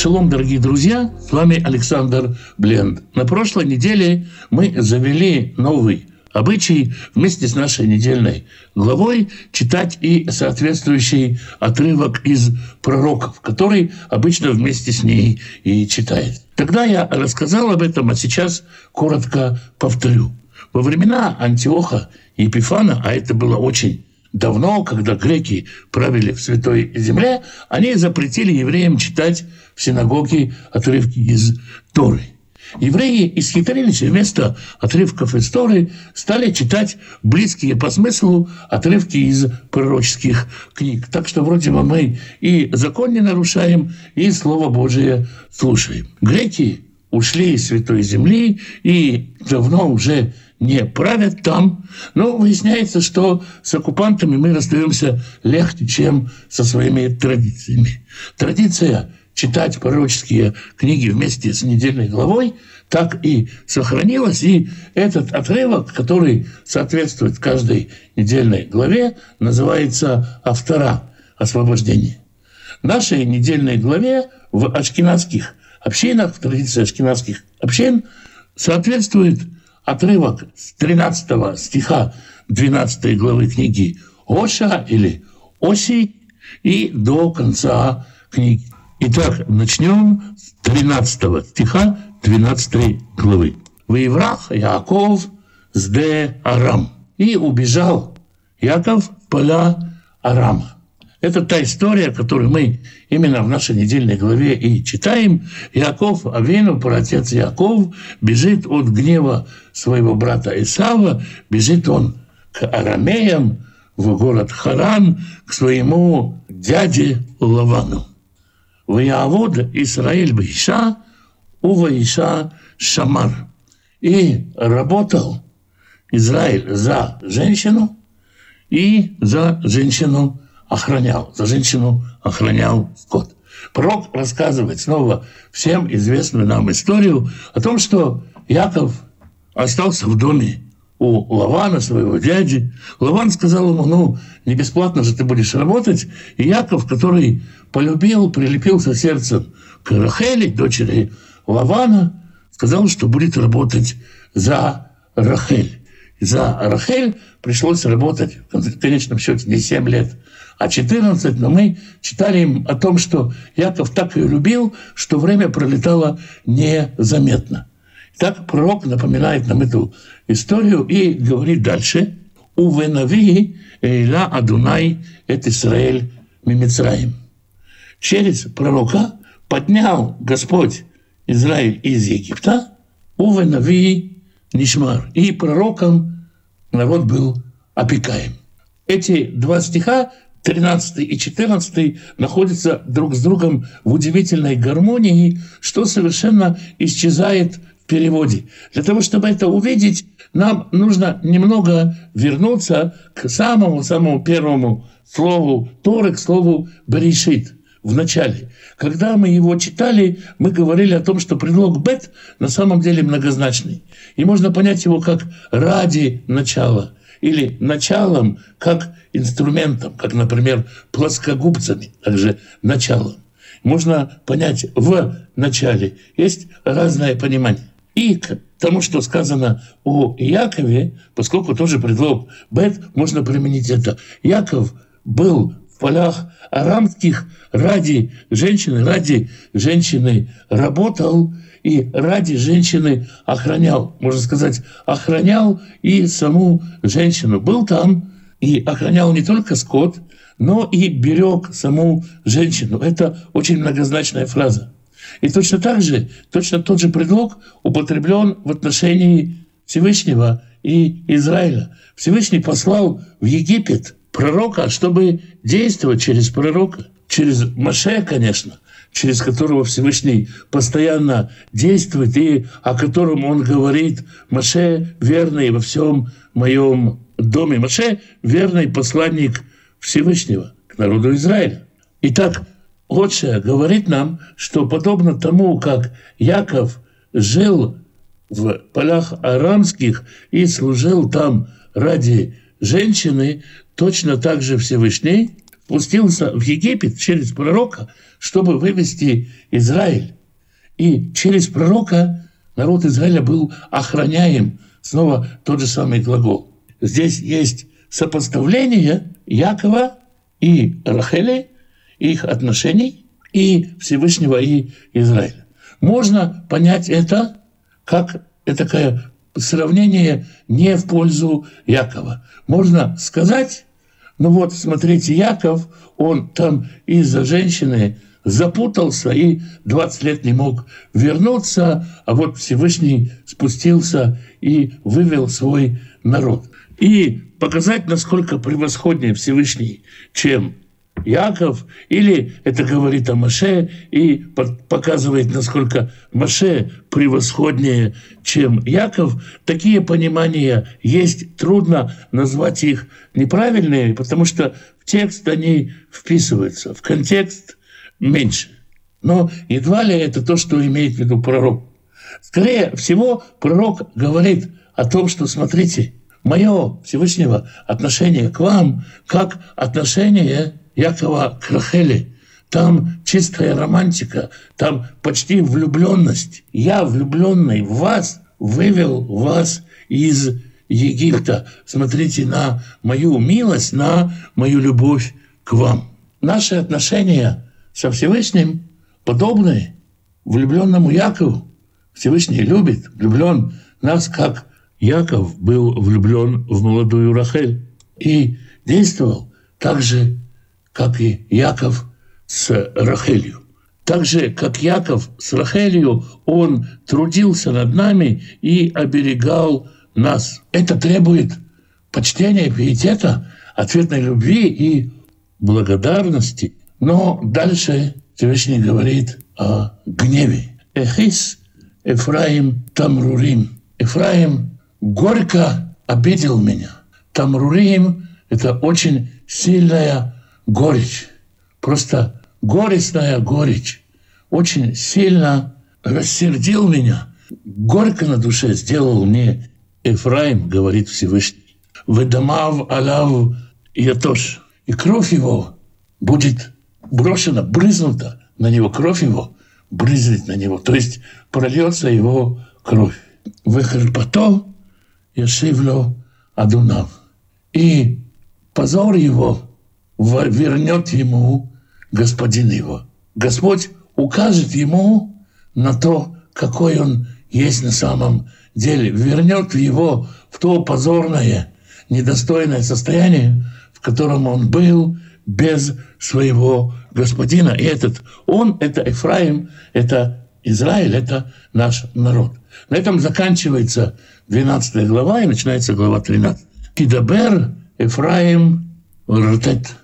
Шалом, дорогие друзья, с вами Александр Бленд. На прошлой неделе мы завели новый обычай вместе с нашей недельной главой читать и соответствующий отрывок из пророков, который обычно вместе с ней и читает. Тогда я рассказал об этом, а сейчас коротко повторю. Во времена Антиоха и Епифана, а это было очень давно, когда греки правили в Святой Земле, они запретили евреям читать в синагоге отрывки из Торы. Евреи исхитрились и вместо отрывков из Торы стали читать близкие по смыслу отрывки из пророческих книг. Так что вроде бы мы и закон не нарушаем, и Слово Божие слушаем. Греки ушли из Святой Земли и давно уже не правят там, но выясняется, что с оккупантами мы расстаемся легче, чем со своими традициями. Традиция читать пророческие книги вместе с недельной главой так и сохранилась, и этот отрывок, который соответствует каждой недельной главе, называется «Автора освобождения». В нашей недельной главе в ашкеназских общинах, в традиции ашкеназских общин, соответствует отрывок с 13 стиха 12 главы книги Ошеа или Оси и до конца книги. Итак, начнем с 13 стиха 12 главы. «Ваеврах Яков сде Арам». И убежал Яков в поля Арама. Это та история, которую мы именно в нашей недельной главе и читаем. Яков Авину, праотец Яков, бежит от гнева своего брата Исава, бежит он к арамеям в город Харан, к своему дяде Лавану. «Ваявод Израиль Бейша, Уваиша Шамар». И работал Израиль за женщину и за женщину охранял, за женщину охранял скот. Пророк рассказывает снова всем известную нам историю о том, что Яков остался в доме у Лавана, своего дяди. Лаван сказал ему: не бесплатно же ты будешь работать. И Яков, который полюбил, прилепился сердцем к Рахели, дочери Лавана, сказал, что будет работать за Рахель. За Рахель пришлось работать, в конечном счете, не 7 лет, а 14, но мы читали им о том, что Яков так ее любил, что время пролетало незаметно. Так пророк напоминает нам эту историю и говорит дальше: «Увенави эйла Адунай эт Исраэль мимицраим». Через пророка поднял Господь Израиль из Египта, «Увенави Нишмар», и пророком народ был опекаем. Эти два стиха, 13 и 14, находятся друг с другом в удивительной гармонии, что совершенно исчезает в переводе. Для того, чтобы это увидеть, нам нужно немного вернуться к самому первому слову Торы, к слову «Берешит». В начале. Когда мы его читали, мы говорили о том, что предлог «бет» на самом деле многозначный. И можно понять его как «ради начала» или «началом» как инструментом, как, например, плоскогубцами, также «началом». Можно понять «в начале». Есть разное понимание. И к тому, что сказано о Якове, поскольку тоже предлог «бет», можно применить это. Яков был в полях арамских ради женщины работал и ради женщины охранял. Можно сказать, охранял и саму женщину. Был там и охранял не только скот, но и берег саму женщину. Это очень многозначная фраза. И точно тот же предлог употреблен в отношении Всевышнего и Израиля. Всевышний послал в Египет пророка, чтобы действовать через пророка, через Маше, конечно, через которого Всевышний постоянно действует и о котором он говорит: «Маше верный во всем моем доме». Маше верный посланник Всевышнего к народу Израиля. Итак, Ошеа говорит нам, что подобно тому, как Яков жил в полях арамских и служил там ради женщины, точно так же Всевышний спустился в Египет через пророка, чтобы вывести Израиль. И через пророка народ Израиля был охраняем. Снова тот же самый глагол. Здесь есть сопоставление Якова и Рахели, их отношений, и Всевышнего, и Израиля. Можно понять это как такое сравнение не в пользу Якова. Можно сказать, ну вот, смотрите, Яков, он там из-за женщины запутался и 20 лет не мог вернуться, а вот Всевышний спустился и вывел свой народ. И показать, насколько превосходнее Всевышний, чем Яков, или это говорит о Маше и показывает, насколько Маше превосходнее, чем Яков. Такие понимания есть, трудно назвать их неправильными, потому что в текст они вписываются, в контекст меньше. Но едва ли это то, что имеет в виду пророк. Скорее всего, пророк говорит о том, что, смотрите, мое Всевышнего отношение к вам, как отношение Якова к Рахели. Там чистая романтика, там почти влюбленность. Я, влюбленный в вас, вывел вас из Египта. Смотрите на мою милость, на мою любовь к вам. Наши отношения со Всевышним подобны влюбленному Якову. Всевышний любит, влюблен нас, как Яков был влюблен в молодую Рахель и действовал так же, как и Яков с Рахелью. Так же, как Яков с Рахелью, он трудился над нами и оберегал нас. Это требует почтения, пиетета, ответной любви и благодарности. Но дальше Всевышний говорит о гневе. «Эхис Эфраим Тамрурим». Эфраим горько обидел меня. Тамрурим – это очень сильная горечь, просто горестная горечь. Очень сильно рассердил меня. Горько на душе сделал мне Эфраим, говорит Всевышний. «Ведамав алав ятош». И кровь его будет брошена, брызнута на него, кровь его брызнет на него, то есть прольется его кровь. «Вехерпато яшивлю адунав». И позор его вернет ему господин его. Господь укажет ему на то, какой он есть на самом деле. Вернет его в то позорное, недостойное состояние, в котором он был без своего господина. И этот он, это Эфраим, это Израиль, это наш народ. На этом заканчивается 12 глава и начинается глава 13. «Кидабер Эфраим ртет».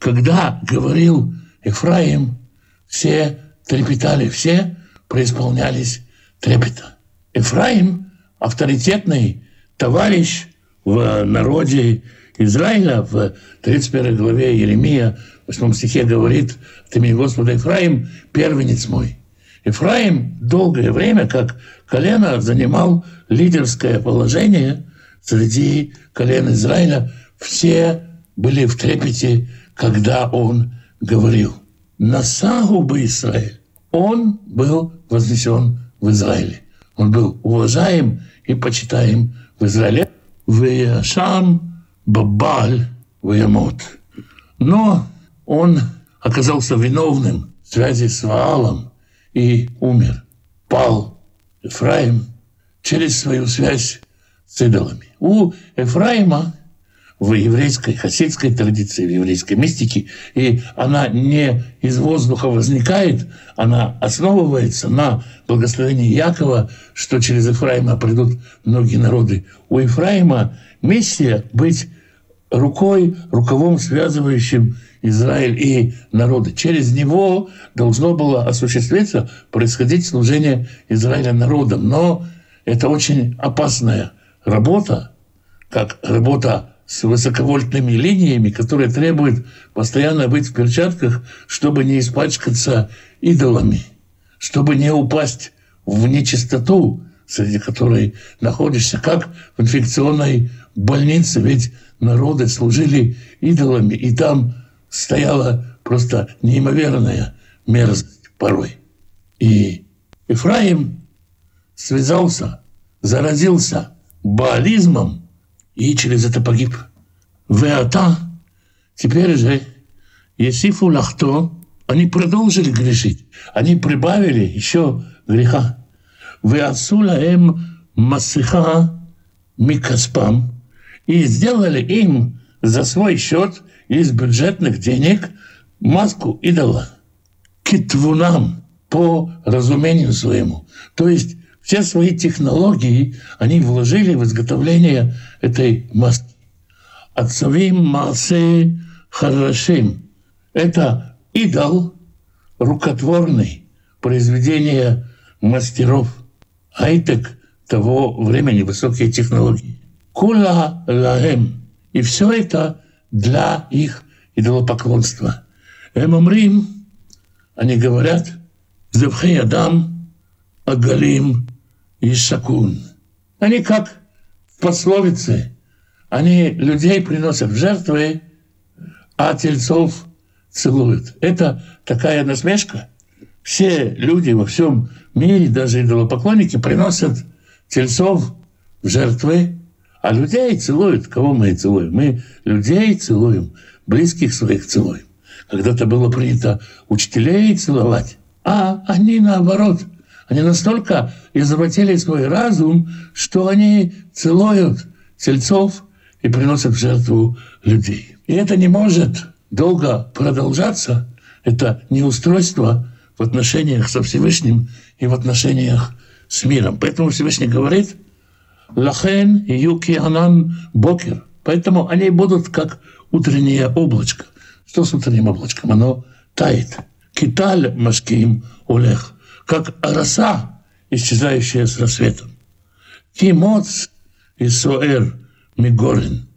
Когда говорил Эфраим, все трепетали, все преисполнялись трепета. Эфраим – авторитетный товарищ в народе Израиля. В 31 главе Иеремия, в 8 стихе говорит от имени Господа: «Эфраим – первенец мой». Эфраим долгое время, как колено, занимал лидерское положение среди колен Израиля. Все были в трепете, когда он говорил. «Насагу бы Израиль». Он был вознесен в Израиле. Он был уважаем и почитаем в Израиле. «Веяшам бабаль веямот». Но он оказался виновным в связи с Ваалом и умер. Пал Эфраим через свою связь с идолами. У Эфраима в еврейской хасидской традиции, в еврейской мистике, и она не из воздуха возникает, она основывается на благословении Якова, что через Эфраима придут многие народы. У Эфраима миссия быть рукой, рукавом, связывающим Израиль и народы. Через него должно было осуществиться, происходить служение Израиля народам. Но это очень опасная работа, как работа с высоковольтными линиями, которые требуют постоянно быть в перчатках, чтобы не испачкаться идолами, чтобы не упасть в нечистоту, среди которой находишься, как в инфекционной больнице, ведь народы служили идолами, и там стояла просто неимоверная мерзость порой. И Эфраим связался, заразился баализмом и через это погиб. Веата, теперь же, Есифу Лахто, они продолжили грешить, они прибавили еще греха. Веацулаэм Масыха Микаспам, и сделали им за свой счет из бюджетных денег маску идола. Китвунам, по разумению своему. То есть все свои технологии они вложили в изготовление этой маски. Отцовим Маасе Харашим. Это идол рукотворный, произведение мастеров. Хай-тек того времени, высокие технологии. Кула лаэм. И все это для их идолопоклонства. Эмамрим, они говорят, «Зевхей адам агалим и шакун». Они как в пословице, они людей приносят в жертвы, а тельцов целуют. Это такая насмешка. Все люди во всем мире, даже идолопоклонники, приносят тельцов в жертвы, а людей целуют. Кого мы целуем? Мы людей целуем, близких своих целуем. Когда-то было принято учителей целовать, а они наоборот. Они настолько извратили свой разум, что они целуют тельцов и приносят в жертву людей. И это не может долго продолжаться. Это неустройство в отношениях со Всевышним и в отношениях с миром. Поэтому Всевышний говорит, «Лахен и юки анан бокер». Поэтому они будут как утреннее облачко. Что с утренним облачком? Оно тает. «Киталь машким улех», как роса, исчезающая с рассветом. «Кимоц и соэр мигорин»,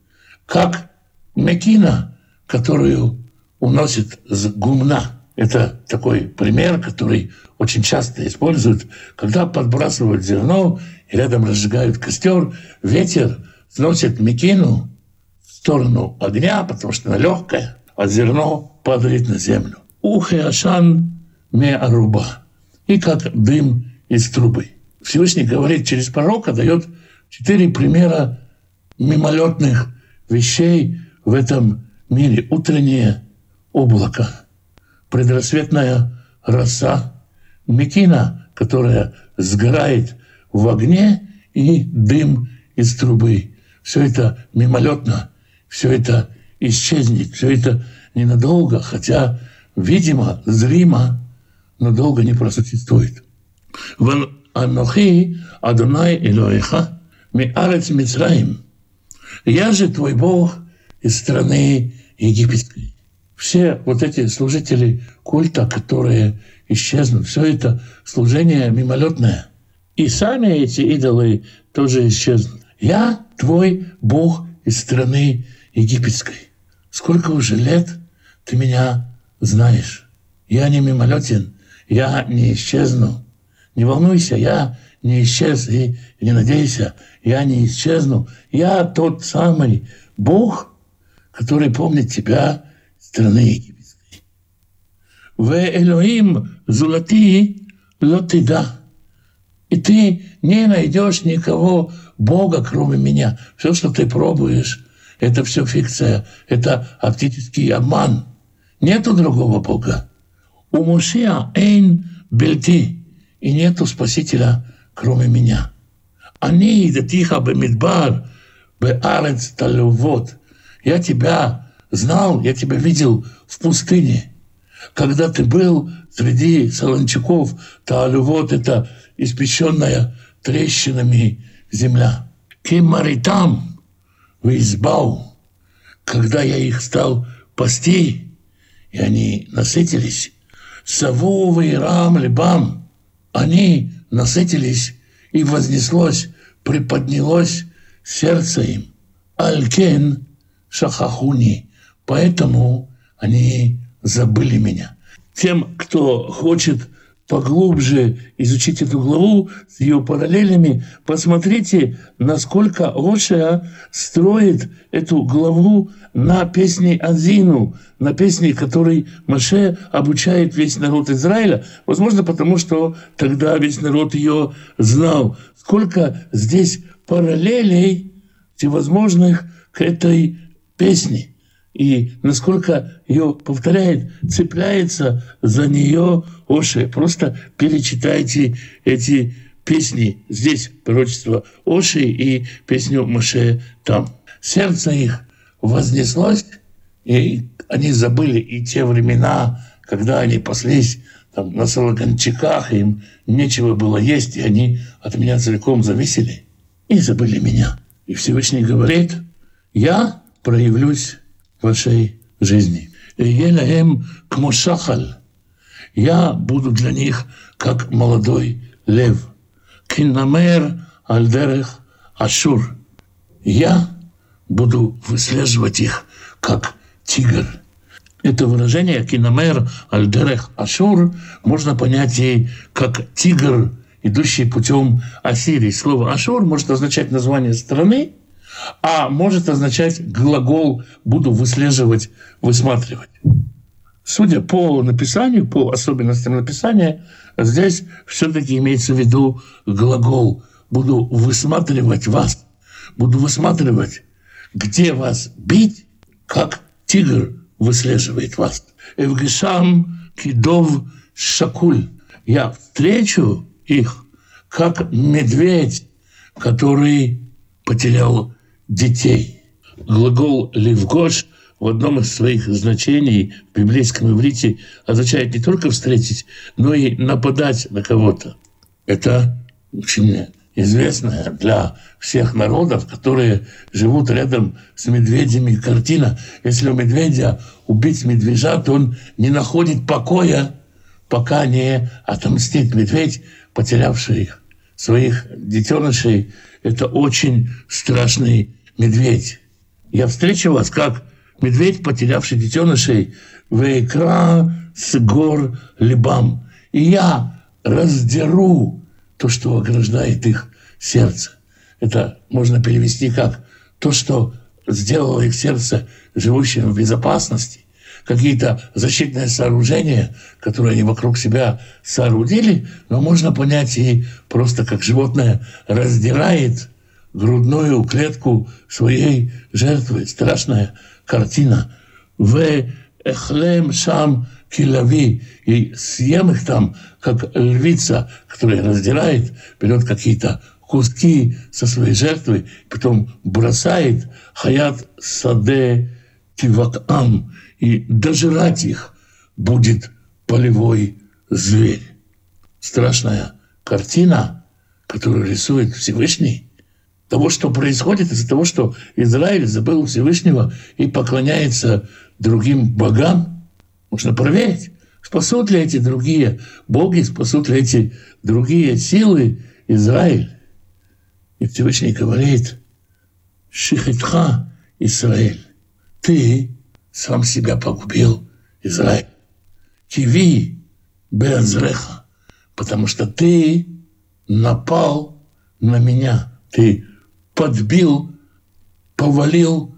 как мекина, которую уносит с гумна. Это такой пример, который очень часто используют, когда подбрасывают зерно и рядом разжигают костер. Ветер сносит мекину в сторону огня, потому что она легкая, а зерно падает на землю. Ухеашан ме аруба, и как дым из трубы. Всевышний говорит через пророка, дает 4 примера мимолетных вещей в этом мире. Утреннее облако, предрассветная роса, мекина, которая сгорает в огне, и дым из трубы. Все это мимолетно, все это исчезнет, все это ненадолго, хотя, видимо, зримо, но долго не просуществует. «Ван анохи Адонай Элоэха миарец Мицраим». «Я же твой Бог из страны египетской». Все вот эти служители культа, которые исчезнут, все это служение мимолетное. И сами эти идолы тоже исчезнут. «Я твой Бог из страны египетской». Сколько уже лет ты меня знаешь? Я не мимолетен, я не исчезну. Не волнуйся, я не исчез, и не надейся, я не исчезну. Я тот самый Бог, который помнит тебя, страны египетской. «Ве Элоим золоти лотида». И ты не найдешь никого Бога, кроме меня. Все, что ты пробуешь, это все фикция, это оптический обман. Нету другого Бога. «У Мошеа эйн бельти». И нету Спасителя, кроме меня. «Они идатиха бемидбар беарец талювот». Я тебя знал, я тебя видел в пустыне, когда ты был среди солончаков, таалювот — это испеченная трещинами земля. Кемаритам визбау, когда я их стал пасти, и они насытились. Саву вейрам либам, они насытились, и вознеслось, приподнялось сердце им. Алькен шахахуни. Поэтому они забыли меня. Тем, кто хочет поглубже изучите эту главу с ее параллелями, посмотрите, насколько Ошеа строит эту главу на песне Азину, на песне, которой Маше обучает весь народ Израиля, возможно, потому что тогда весь народ ее знал. Сколько здесь параллелей всевозможных к этой песне. И насколько ее повторяет, цепляется за нее Ошеа. Просто перечитайте эти песни. Здесь пророчество Ошеи и песню Маше там. Сердце их вознеслось, и они забыли и те времена, когда они паслись там на сологанчаках, им нечего было есть, и они от меня целиком зависели. И забыли меня. И Всевышний говорит: «Я проявлюсь вашей жизни. Я буду для них как молодой лев. Я буду выслеживать их как тигр». Это выражение «кинамер альдерех ашур» можно понять и как тигр, идущий путем Ассирии. Слово «ашур» может означать название страны, а может означать глагол «буду выслеживать, высматривать». Судя по написанию, по особенностям написания, здесь все-таки имеется в виду глагол «буду высматривать вас», «буду высматривать, где вас бить, как тигр выслеживает вас». «Эвгешам кидов шакуль». «Я встречу их, как медведь, который потерял детей». Глагол «левгош» в одном из своих значений в библейском иврите означает не только «встретить», но и «нападать на кого-то». Это очень известная для всех народов, которые живут рядом с медведями, картина. Если у медведя убить медвежа, то он не находит покоя, пока не отомстит. Медведь, потерявший их, своих детенышей, это очень страшный медведь. «Я встречу вас, как медведь, потерявший детенышей, вейкра с гор либам». И я раздеру то, что ограждает их сердце. Это можно перевести как то, что сделало их сердце живущим в безопасности. Какие-то защитные сооружения, которые они вокруг себя соорудили, но можно понять и просто как животное раздирает грудную клетку своей жертвы. Страшная картина. «Ве эхлем шам килави». И съем их там, как львица, которая раздирает, берет какие-то куски со своей жертвы, потом бросает. «Хаят саде тивакам». И дожирать их будет полевой зверь. Страшная картина, которую рисует Всевышний, того, что происходит из-за того, что Израиль забыл Всевышнего и поклоняется другим богам. Можно проверить, спасут ли эти другие боги, спасут ли эти другие силы Израиль. И Всевышний говорит: «Шихитха, Израиль, ты сам себя погубил, Израиль. Киви беазреха, потому что ты напал на меня, ты подбил, повалил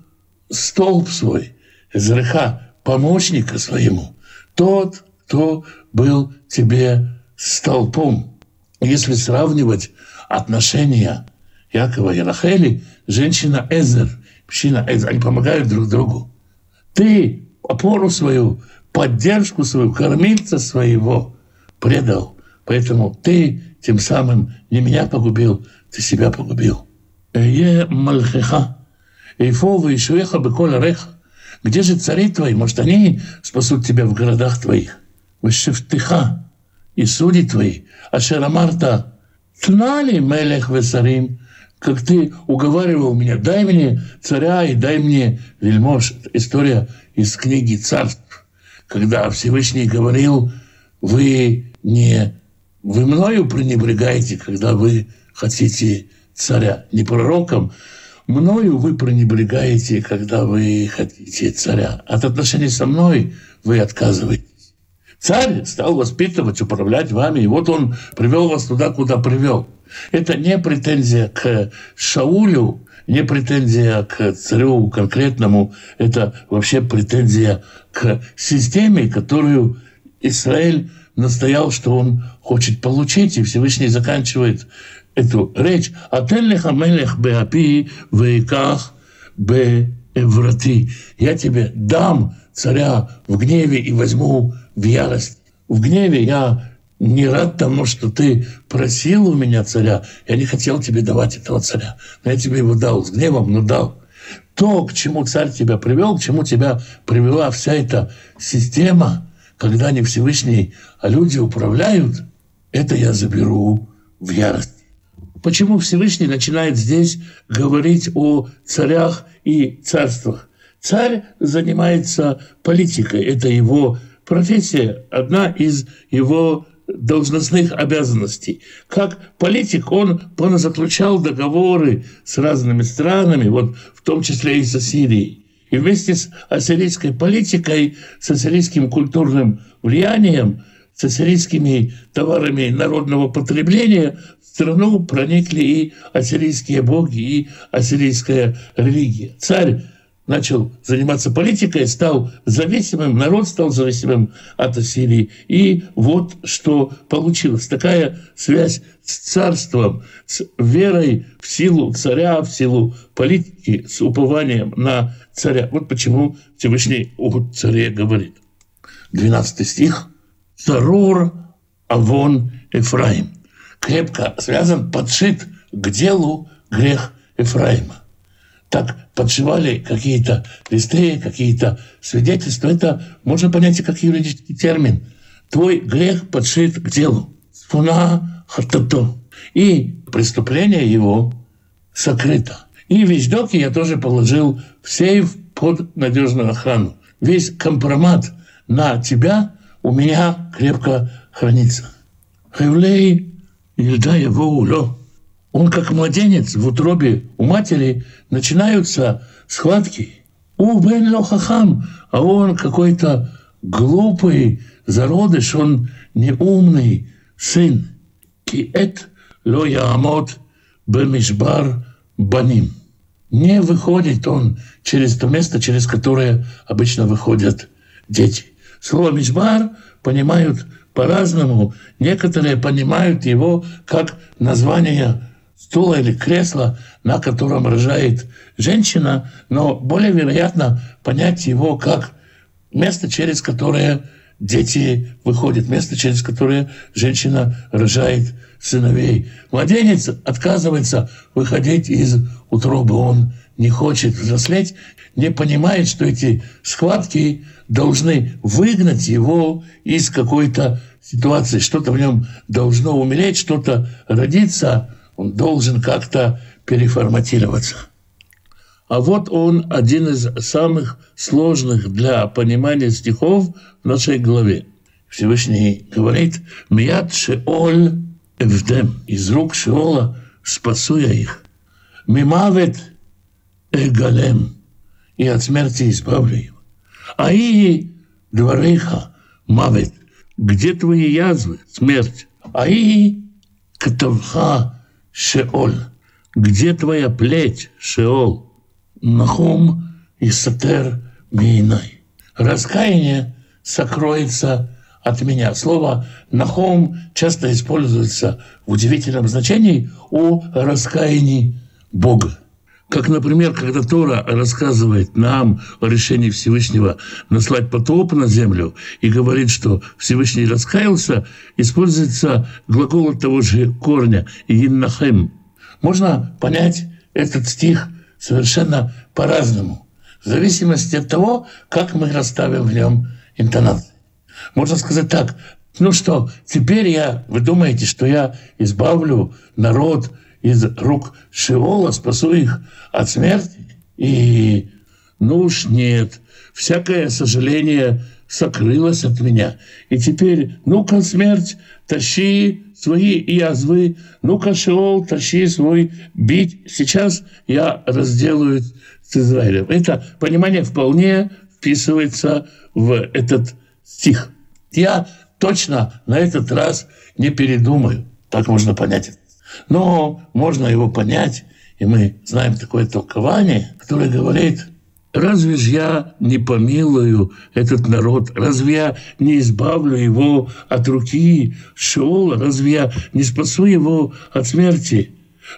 столб свой, Израиля, помощника своему, тот, кто был тебе столпом». Если сравнивать отношения Якова и Рахели, женщина Эзер, мужчина Эзер, они помогают друг другу. Ты опору свою, поддержку свою, кормильца своего предал. Поэтому ты тем самым не меня погубил, ты себя погубил. Где же цари твои? Может, они спасут тебя в городах твоих? И судьи твои. Ашерамарта тнали мелех весарим. Как ты уговаривал меня: дай мне царя и дай мне вельмож. История из книги «Царств», когда Всевышний говорил: вы мною пренебрегаете, когда вы хотите царя. Не пророком, мною вы пренебрегаете, когда вы хотите царя. От отношений со мной вы отказываетесь. Царь стал воспитывать, управлять вами, и вот он привел вас туда, куда привел. Это не претензия к Шаулю, не претензия к царю конкретному, это вообще претензия к системе, которую Израиль настоял, что он хочет получить, и Всевышний заканчивает эту речь. «Ателлеха мелех беапи вейках бееврати». «Я тебе дам царя в гневе и возьму в ярость». В гневе я не рад тому, что ты просил у меня царя. Я не хотел тебе давать этого царя, но я тебе его дал с гневом, но дал. То, к чему царь тебя привел, к чему тебя привела вся эта система, когда не Всевышний, а люди управляют, это я заберу в ярость. Почему Всевышний начинает здесь говорить о царях и царствах? Царь занимается политикой, это его профессия, одна из его должностных обязанностей. Как политик он заключал договоры с разными странами, вот в том числе и с Ассирией. И вместе с ассирийской политикой, с ассирийским культурным влиянием, с ассирийскими товарами народного потребления в страну проникли и ассирийские боги, и ассирийская религия. Царь начал заниматься политикой, стал зависимым, народ стал зависимым от Ассирии. И вот что получилось. Такая связь с царством, с верой в силу царя, в силу политики, с упованием на царя. Вот почему Всевышний о царе говорит. 12 стих. «Царур авон Эфраим». Крепко связан, подшит к делу грех Эфраима. Так подшивали какие-то листы, какие-то свидетельства. Это можно понять и как юридический термин. Твой грех подшит к делу. Фуна хатато. И преступление его сокрыто. И вещдоки я тоже положил в сейф под надежную охрану. Весь компромат на тебя у меня крепко хранится. Хевлей ильда его уло. Он, как младенец в утробе у матери, начинаются схватки. «У бен лохахам», а он какой-то глупый зародыш, он неумный сын. «Ки эт ло яамот бемишбар баним». Не выходит он через то место, через которое обычно выходят дети. Слово «мишбар» понимают по-разному. Некоторые понимают его как название стула или кресла, на котором рожает женщина, но более вероятно понять его как место, через которое дети выходят, место, через которое женщина рожает сыновей. Младенец отказывается выходить из утробы, он не хочет взрослеть, не понимает, что эти схватки должны выгнать его из какой-то ситуации, что-то в нем должно умереть, что-то родиться. Он должен как-то переформатироваться. А вот он один из самых сложных для понимания стихов в нашей главе. Всевышний говорит: «Мият Шеол эвдем». Из рук Шеола спасу я их. «Мимавет эгалем». И от смерти избавлю его. «Аии дворейха мавет». Где твои язвы, смерть? «Аии катавха Шеол». Где твоя плеть, Шеол? «Нахум и сатер мейнай». Раскаяние сокроется от меня. Слово «нахум» часто используется в удивительном значении о раскаянии Бога. Как, например, когда Тора рассказывает нам о решении Всевышнего наслать потоп на землю и говорит, что Всевышний раскаялся, используется глагол от того же корня «иннахем». Можно понять этот стих совершенно по-разному, в зависимости от того, как мы расставим в нем интонации. Можно сказать так: ну что, теперь вы думаете, что я избавлю народ из рук Шеола, спасу их от смерти? И ну уж нет, всякое сожаление сокрылось от меня. И теперь, ну-ка, смерть, тащи свои язвы, ну-ка, Шеол, тащи свой бить. Сейчас я разделаюсь с Израилем. Это понимание вполне вписывается в этот стих. я точно на этот раз не передумаю. Так можно понять это. Но можно его понять, и мы знаем такое толкование, которое говорит: разве же я не помилую этот народ? Разве я не избавлю его от руки Шеола? Разве я не спасу его от смерти?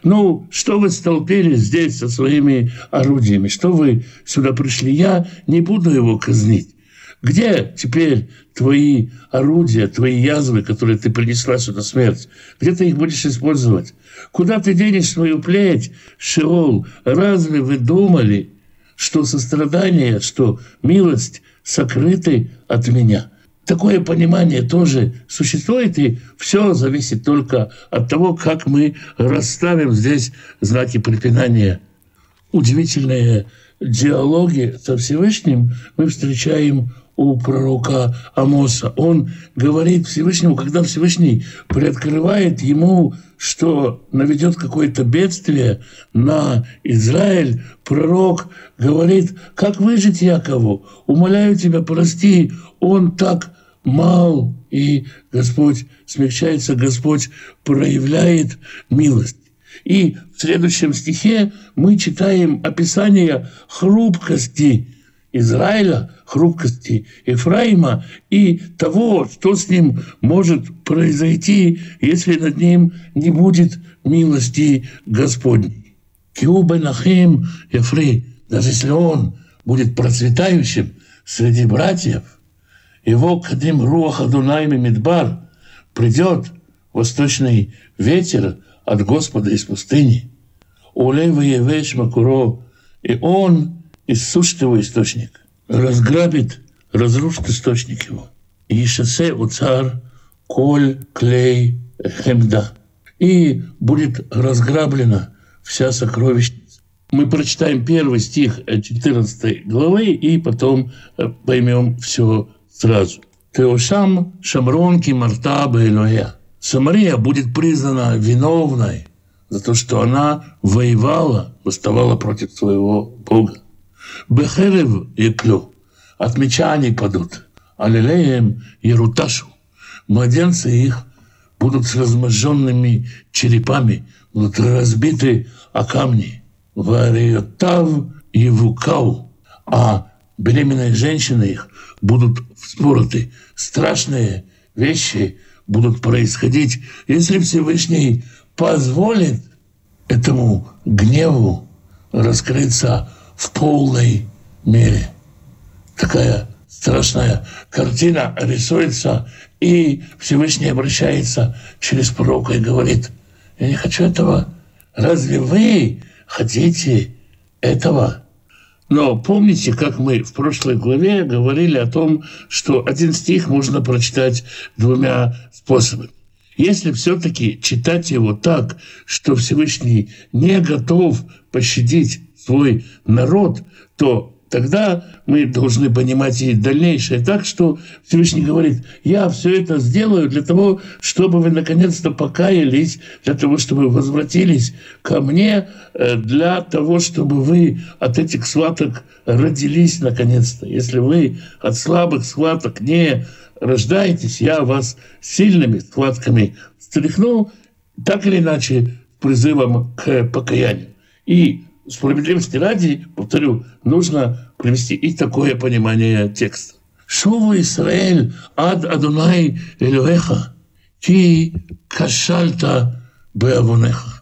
Ну, что вы столпились здесь со своими орудиями? Что вы сюда пришли? Я не буду его казнить. Где теперь твои орудия, твои язвы, которые ты принесла сюда смерть? Где ты их будешь использовать? Куда ты денешь свою плеть, Шеол? Разве вы думали, что сострадание, что милость сокрыты от меня? Такое понимание тоже существует, и все зависит только от того, как мы расставим здесь знаки препинания. Удивительные диалоги со Всевышним мы встречаем у пророка Амоса. Он говорит Всевышнему, когда Всевышний приоткрывает ему, что наведет какое-то бедствие на Израиль, пророк говорит: «Как выжить Якову? Умоляю тебя, прости, он так мал». И Господь смягчается, Господь проявляет милость. И в следующем стихе мы читаем описание хрупкости Израиля, хрупкости Эфраима и того, что с ним может произойти, если над ним не будет милости Господней. «Киу бенахим Эфри», даже если он будет процветающим среди братьев, «его кадим руах Адунайми Мидбар», придет восточный ветер от Господа из пустыни, «Улей ваевеш макуро», и он иссушит его источник, разграбит, разрушит источник его. «Ишесе уцар коль клей хемда», и будет разграблена вся сокровищница. Мы прочитаем первый стих 14 главы и потом поймем все сразу. «Теошам шамронки марта бэлоя». Самария будет признана виновной за то, что она воевала, восставала против своего Бога. «Бехерев яклю», от меча они падут, «алелеем яруташу», младенцы их будут с размозженными черепами, будут разбиты о камни. «Вариотав евукау», а беременные женщины их будут вспороты. Страшные вещи будут происходить, если Всевышний позволит этому гневу раскрыться в полной мере. Такая страшная картина рисуется, и Всевышний обращается через пророка и говорит: «Я не хочу этого. Разве вы хотите этого?» Но помните, как мы в прошлой главе говорили о том, что один стих можно прочитать двумя способами. Если все-таки читать его так, что Всевышний не готов пощадить свой народ, то тогда мы должны понимать и дальнейшее так, что Всевышний говорит: «Я все это сделаю для того, чтобы вы наконец-то покаялись, для того, чтобы возвратились ко мне, для того, чтобы вы от этих схваток родились наконец-то. Если вы от слабых схваток не рождаетесь, я вас сильными схватками стряхну», так или иначе, призывом к покаянию. И справедливости ради, повторю, нужно привести и такое понимание текста. «Шуву Исраэль ад Адунай Элюэха, ки кашальта беавунеха».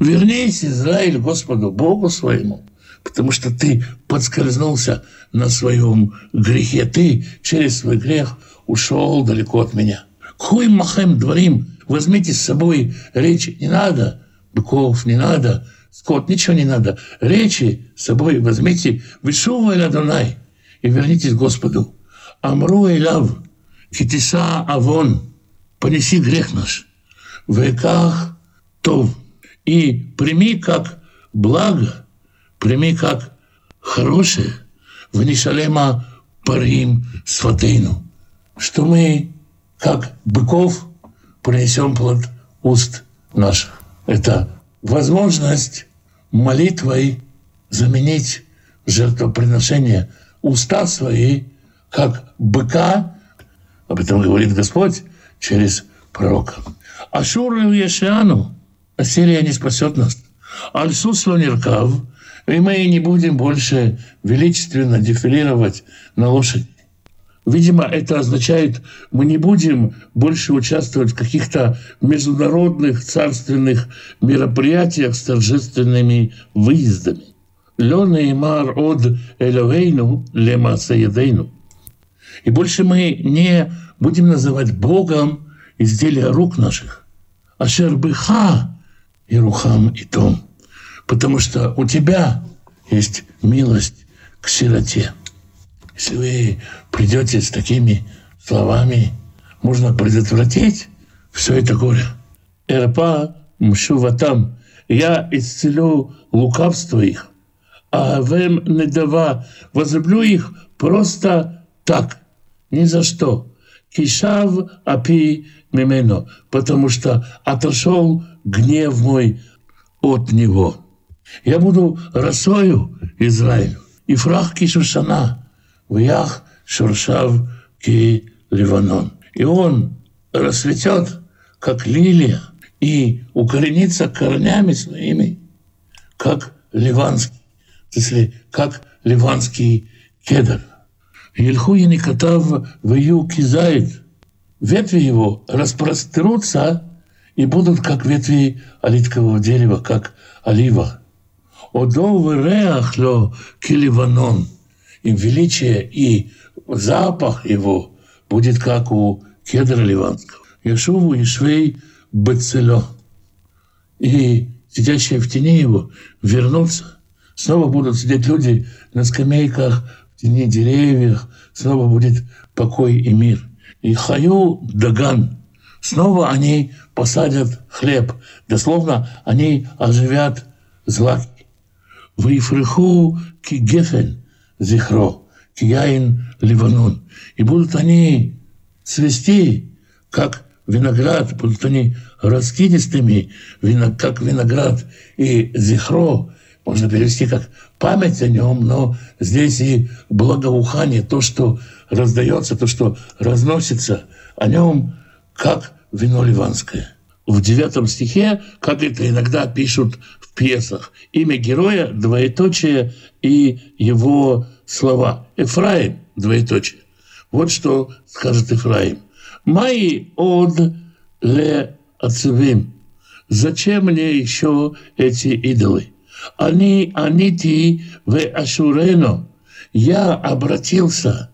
«Вернись, Израиль, Господу Богу своему, потому что ты подскользнулся на своем грехе, ты через свой грех ушел далеко от меня. Хуй махем дворим, возьмите с собой речи, не надо, быков не надо, скот, ничего не надо. Речи с собой возьмите, вышува эль Адонай, и вернитесь к Господу. Амру элав, китиса авон, понеси грех наш, веках тов, и прими как благо, прими как хорошее, внишалема парим сватейну, что мы, как быков, принесем плод уст наших». Это возможность молитвой заменить жертвоприношение. Уста свои, как быка, Об этом говорит Господь через пророка. Ашуру Яшиану, Ассирия не спасет нас. Альсус Лонеркав, и мы не будем больше величественно дефилировать на лошади. Видимо, это означает, мы не будем больше участвовать в каких-то международных царственных мероприятиях с торжественными выездами. «Лё неймар од элогейну лема саедейну». И больше мы не будем называть Богом изделия рук наших. «Ашер быха и рухам и том». Потому что у тебя есть милость к сироте. Если вы придете с такими словами, можно предотвратить все это горе. «Эрпа мшуватам». Я исцелю лукавство их. А вем недава. Возлюблю их просто так, ни за что. Кишав апи мимено. Потому что отошел гнев мой от него. Я буду росою Израилю. И фрах ки шуршана. Вях шуршав ки Ливанон. И он расцветет, как лилия, и укоренится корнями своими, как ливанский. Если как ливанский кедр. Ельхуини катав вью кизает. Ветви его распрострутся и будут как ветви оливкового дерева, как олива. Одов реахло киливанон. И величие, и запах его будет как у кедра ливанского. Яшуву и швей бецело. И сидящие в тени его вернутся. Снова будут сидеть люди на скамейках, в тени деревьев. Снова будет покой и мир. И хаю даган. Снова они посадят хлеб. Дословно, они оживят злаки. Вифриху ки гефель зихро, ки яин Ливанон. И будут они цвести, как виноград. Будут они раскидистыми, как виноград. И зихро можно перевести как память о нем, но здесь и благоухание, то, что раздается, то, что разносится, о нем как вино ливанское. В 9 стихе, как это иногда пишут в пьесах, имя героя, двоеточие и его слова. Эфраим, двоеточие. Вот что скажет Эфраим. «Маи од ле ацевим». Зачем мне еще эти идолы? Они ти в Ашурено. Я обратился.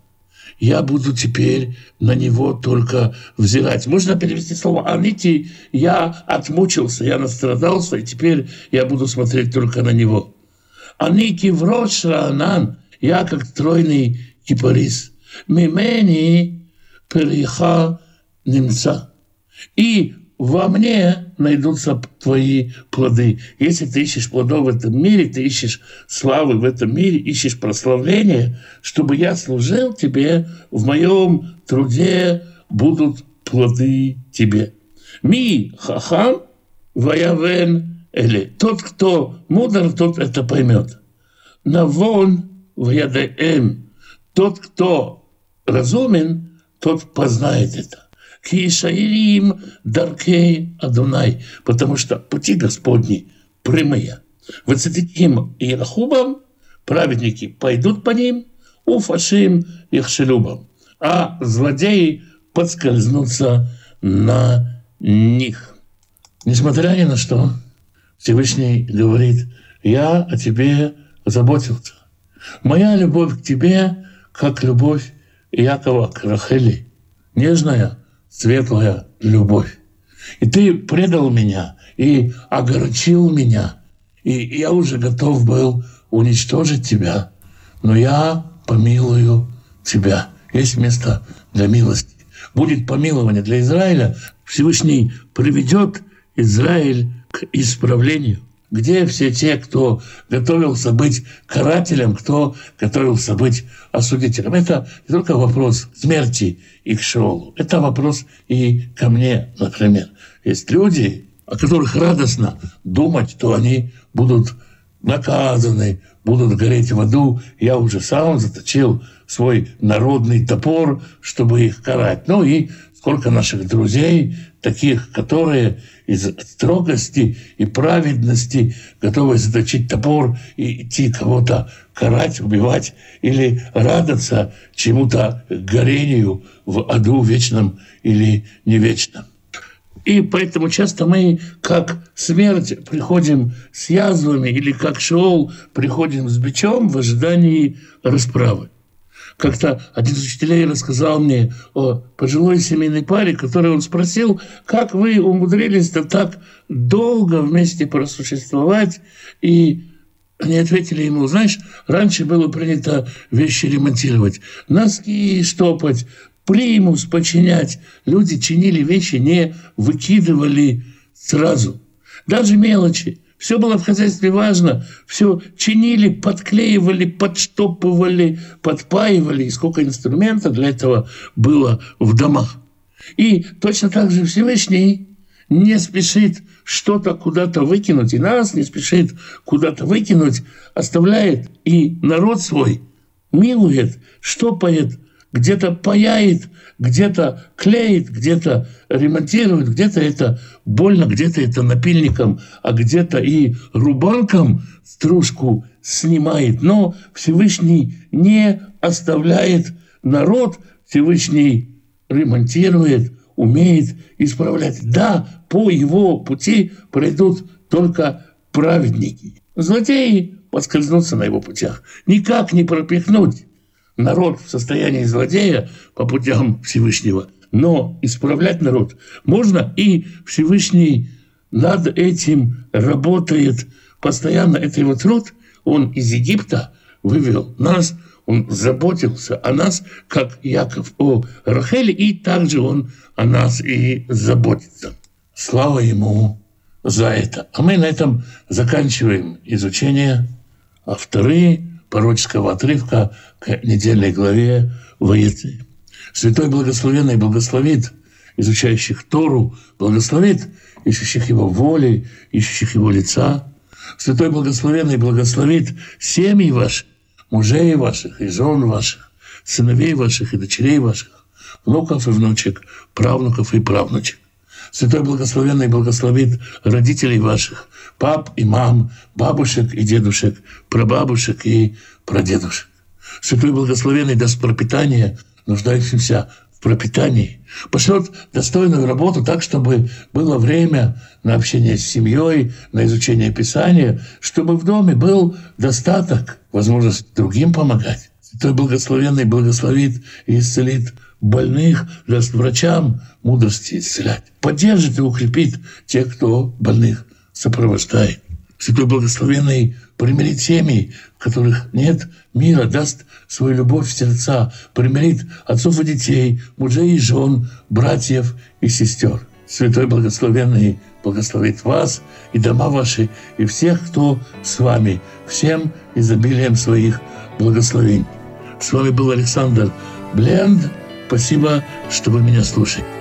Я буду теперь на него только взирать. Можно перевести слово «анити». Я отмучился, я настрадался, и теперь я буду смотреть только на него. «Аники врот шраанан». Я как стройный кипарис. «Мимени периха немца». И во мне найдутся твои плоды. Если ты ищешь плодов в этом мире, ты ищешь славы в этом мире, ищешь прославления, чтобы я служил тебе, в моем труде будут плоды тебе. Ми хахам ваявен эле. Тот, кто мудр, тот это поймет. Навон ваядаэм. Тот, кто разумен, тот познает это. Киишаирим даркей Адунай, потому что пути Господни прямые. Вацитиким и Рахубам, праведники пойдут по ним, уфашим их шелюбам, а злодеи подскользнутся на них. Несмотря ни на что, Всевышний говорит: я о тебе заботился. Моя любовь к тебе, как любовь Якова к Рахели, нежная, светлая любовь. И ты предал меня, и огорчил меня, и я уже готов был уничтожить тебя, но я помилую тебя. Есть место для милости. Будет помилование для Израиля. Всевышний приведет Израиль к исправлению. Где все те, кто готовился быть карателем, кто готовился быть осудителем? Это не только вопрос смерти и к Шеолу. Это вопрос и ко мне, например. Есть люди, о которых радостно думать, что они будут наказаны, будут гореть в аду. Я уже сам заточил свой народный топор, чтобы их карать. Ну и сколько наших друзей, таких, которые из строгости и праведности готовы заточить топор и идти кого-то карать, убивать или радоваться чему-то горению в аду вечном или невечном. И поэтому часто мы, как смерть, приходим с язвами или как Шеол, приходим с бичом в ожидании расправы. Как-то один из учителей рассказал мне о пожилой семейной паре, которую он спросил, как вы умудрились-то так долго вместе просуществовать. И они ответили ему: знаешь, раньше было принято вещи ремонтировать, носки штопать, примус починять. Люди чинили вещи, не выкидывали сразу. Даже мелочи. Все было в хозяйстве важно. Все чинили, подклеивали, подштопывали, подпаивали. И сколько инструментов для этого было в домах. И точно так же Всевышний не спешит что-то куда-то выкинуть. И нас не спешит куда-то выкинуть. Оставляет и народ свой милует, штопает, где-то паяет, где-то клеит, где-то ремонтирует, где-то это больно, где-то это напильником, а где-то и рубанком стружку снимает. Но Всевышний не оставляет народ, Всевышний ремонтирует, умеет исправлять. Да, по его пути пройдут только праведники. Злодеи поскользнутся на его путях. Никак не пропихнуть народ в состоянии злодея по путям Всевышнего. Но исправлять народ можно, и Всевышний над этим работает постоянно. Это его труд. Он из Египта вывел нас, он заботился о нас, как Яков о Рахеле, и также он о нас и заботится. Слава ему за это. А мы на этом заканчиваем изучение авторы пророческого отрывка к недельной главе Вайеце. Святой Благословенный благословит изучающих Тору, благословит ищущих его воли, ищущих его лица. Святой Благословенный благословит семьи ваших, мужей ваших и жен ваших, сыновей ваших и дочерей ваших, внуков и внучек, правнуков и правнучек. Святой Благословенный благословит родителей ваших, пап и мам, бабушек и дедушек, прабабушек и прадедушек. Святой Благословенный даст пропитание нуждающимся в пропитании. Пошлет достойную работу так, чтобы было время на общение с семьей, на изучение Писания, чтобы в доме был достаток, возможность другим помогать. Святой Благословенный благословит и исцелит больных, даст врачам мудрости исцелять. Поддержит и укрепит тех, кто больных сопровождает. Святой Благословенный примирит семьи, в которых нет мира, даст свою любовь в сердца, примирит отцов и детей, мужей и жен, братьев и сестер. Святой Благословенный благословит вас и дома ваши, и всех, кто с вами, всем изобилием своих благословений. С вами был Александр Бленд. Спасибо, что вы меня слушаете.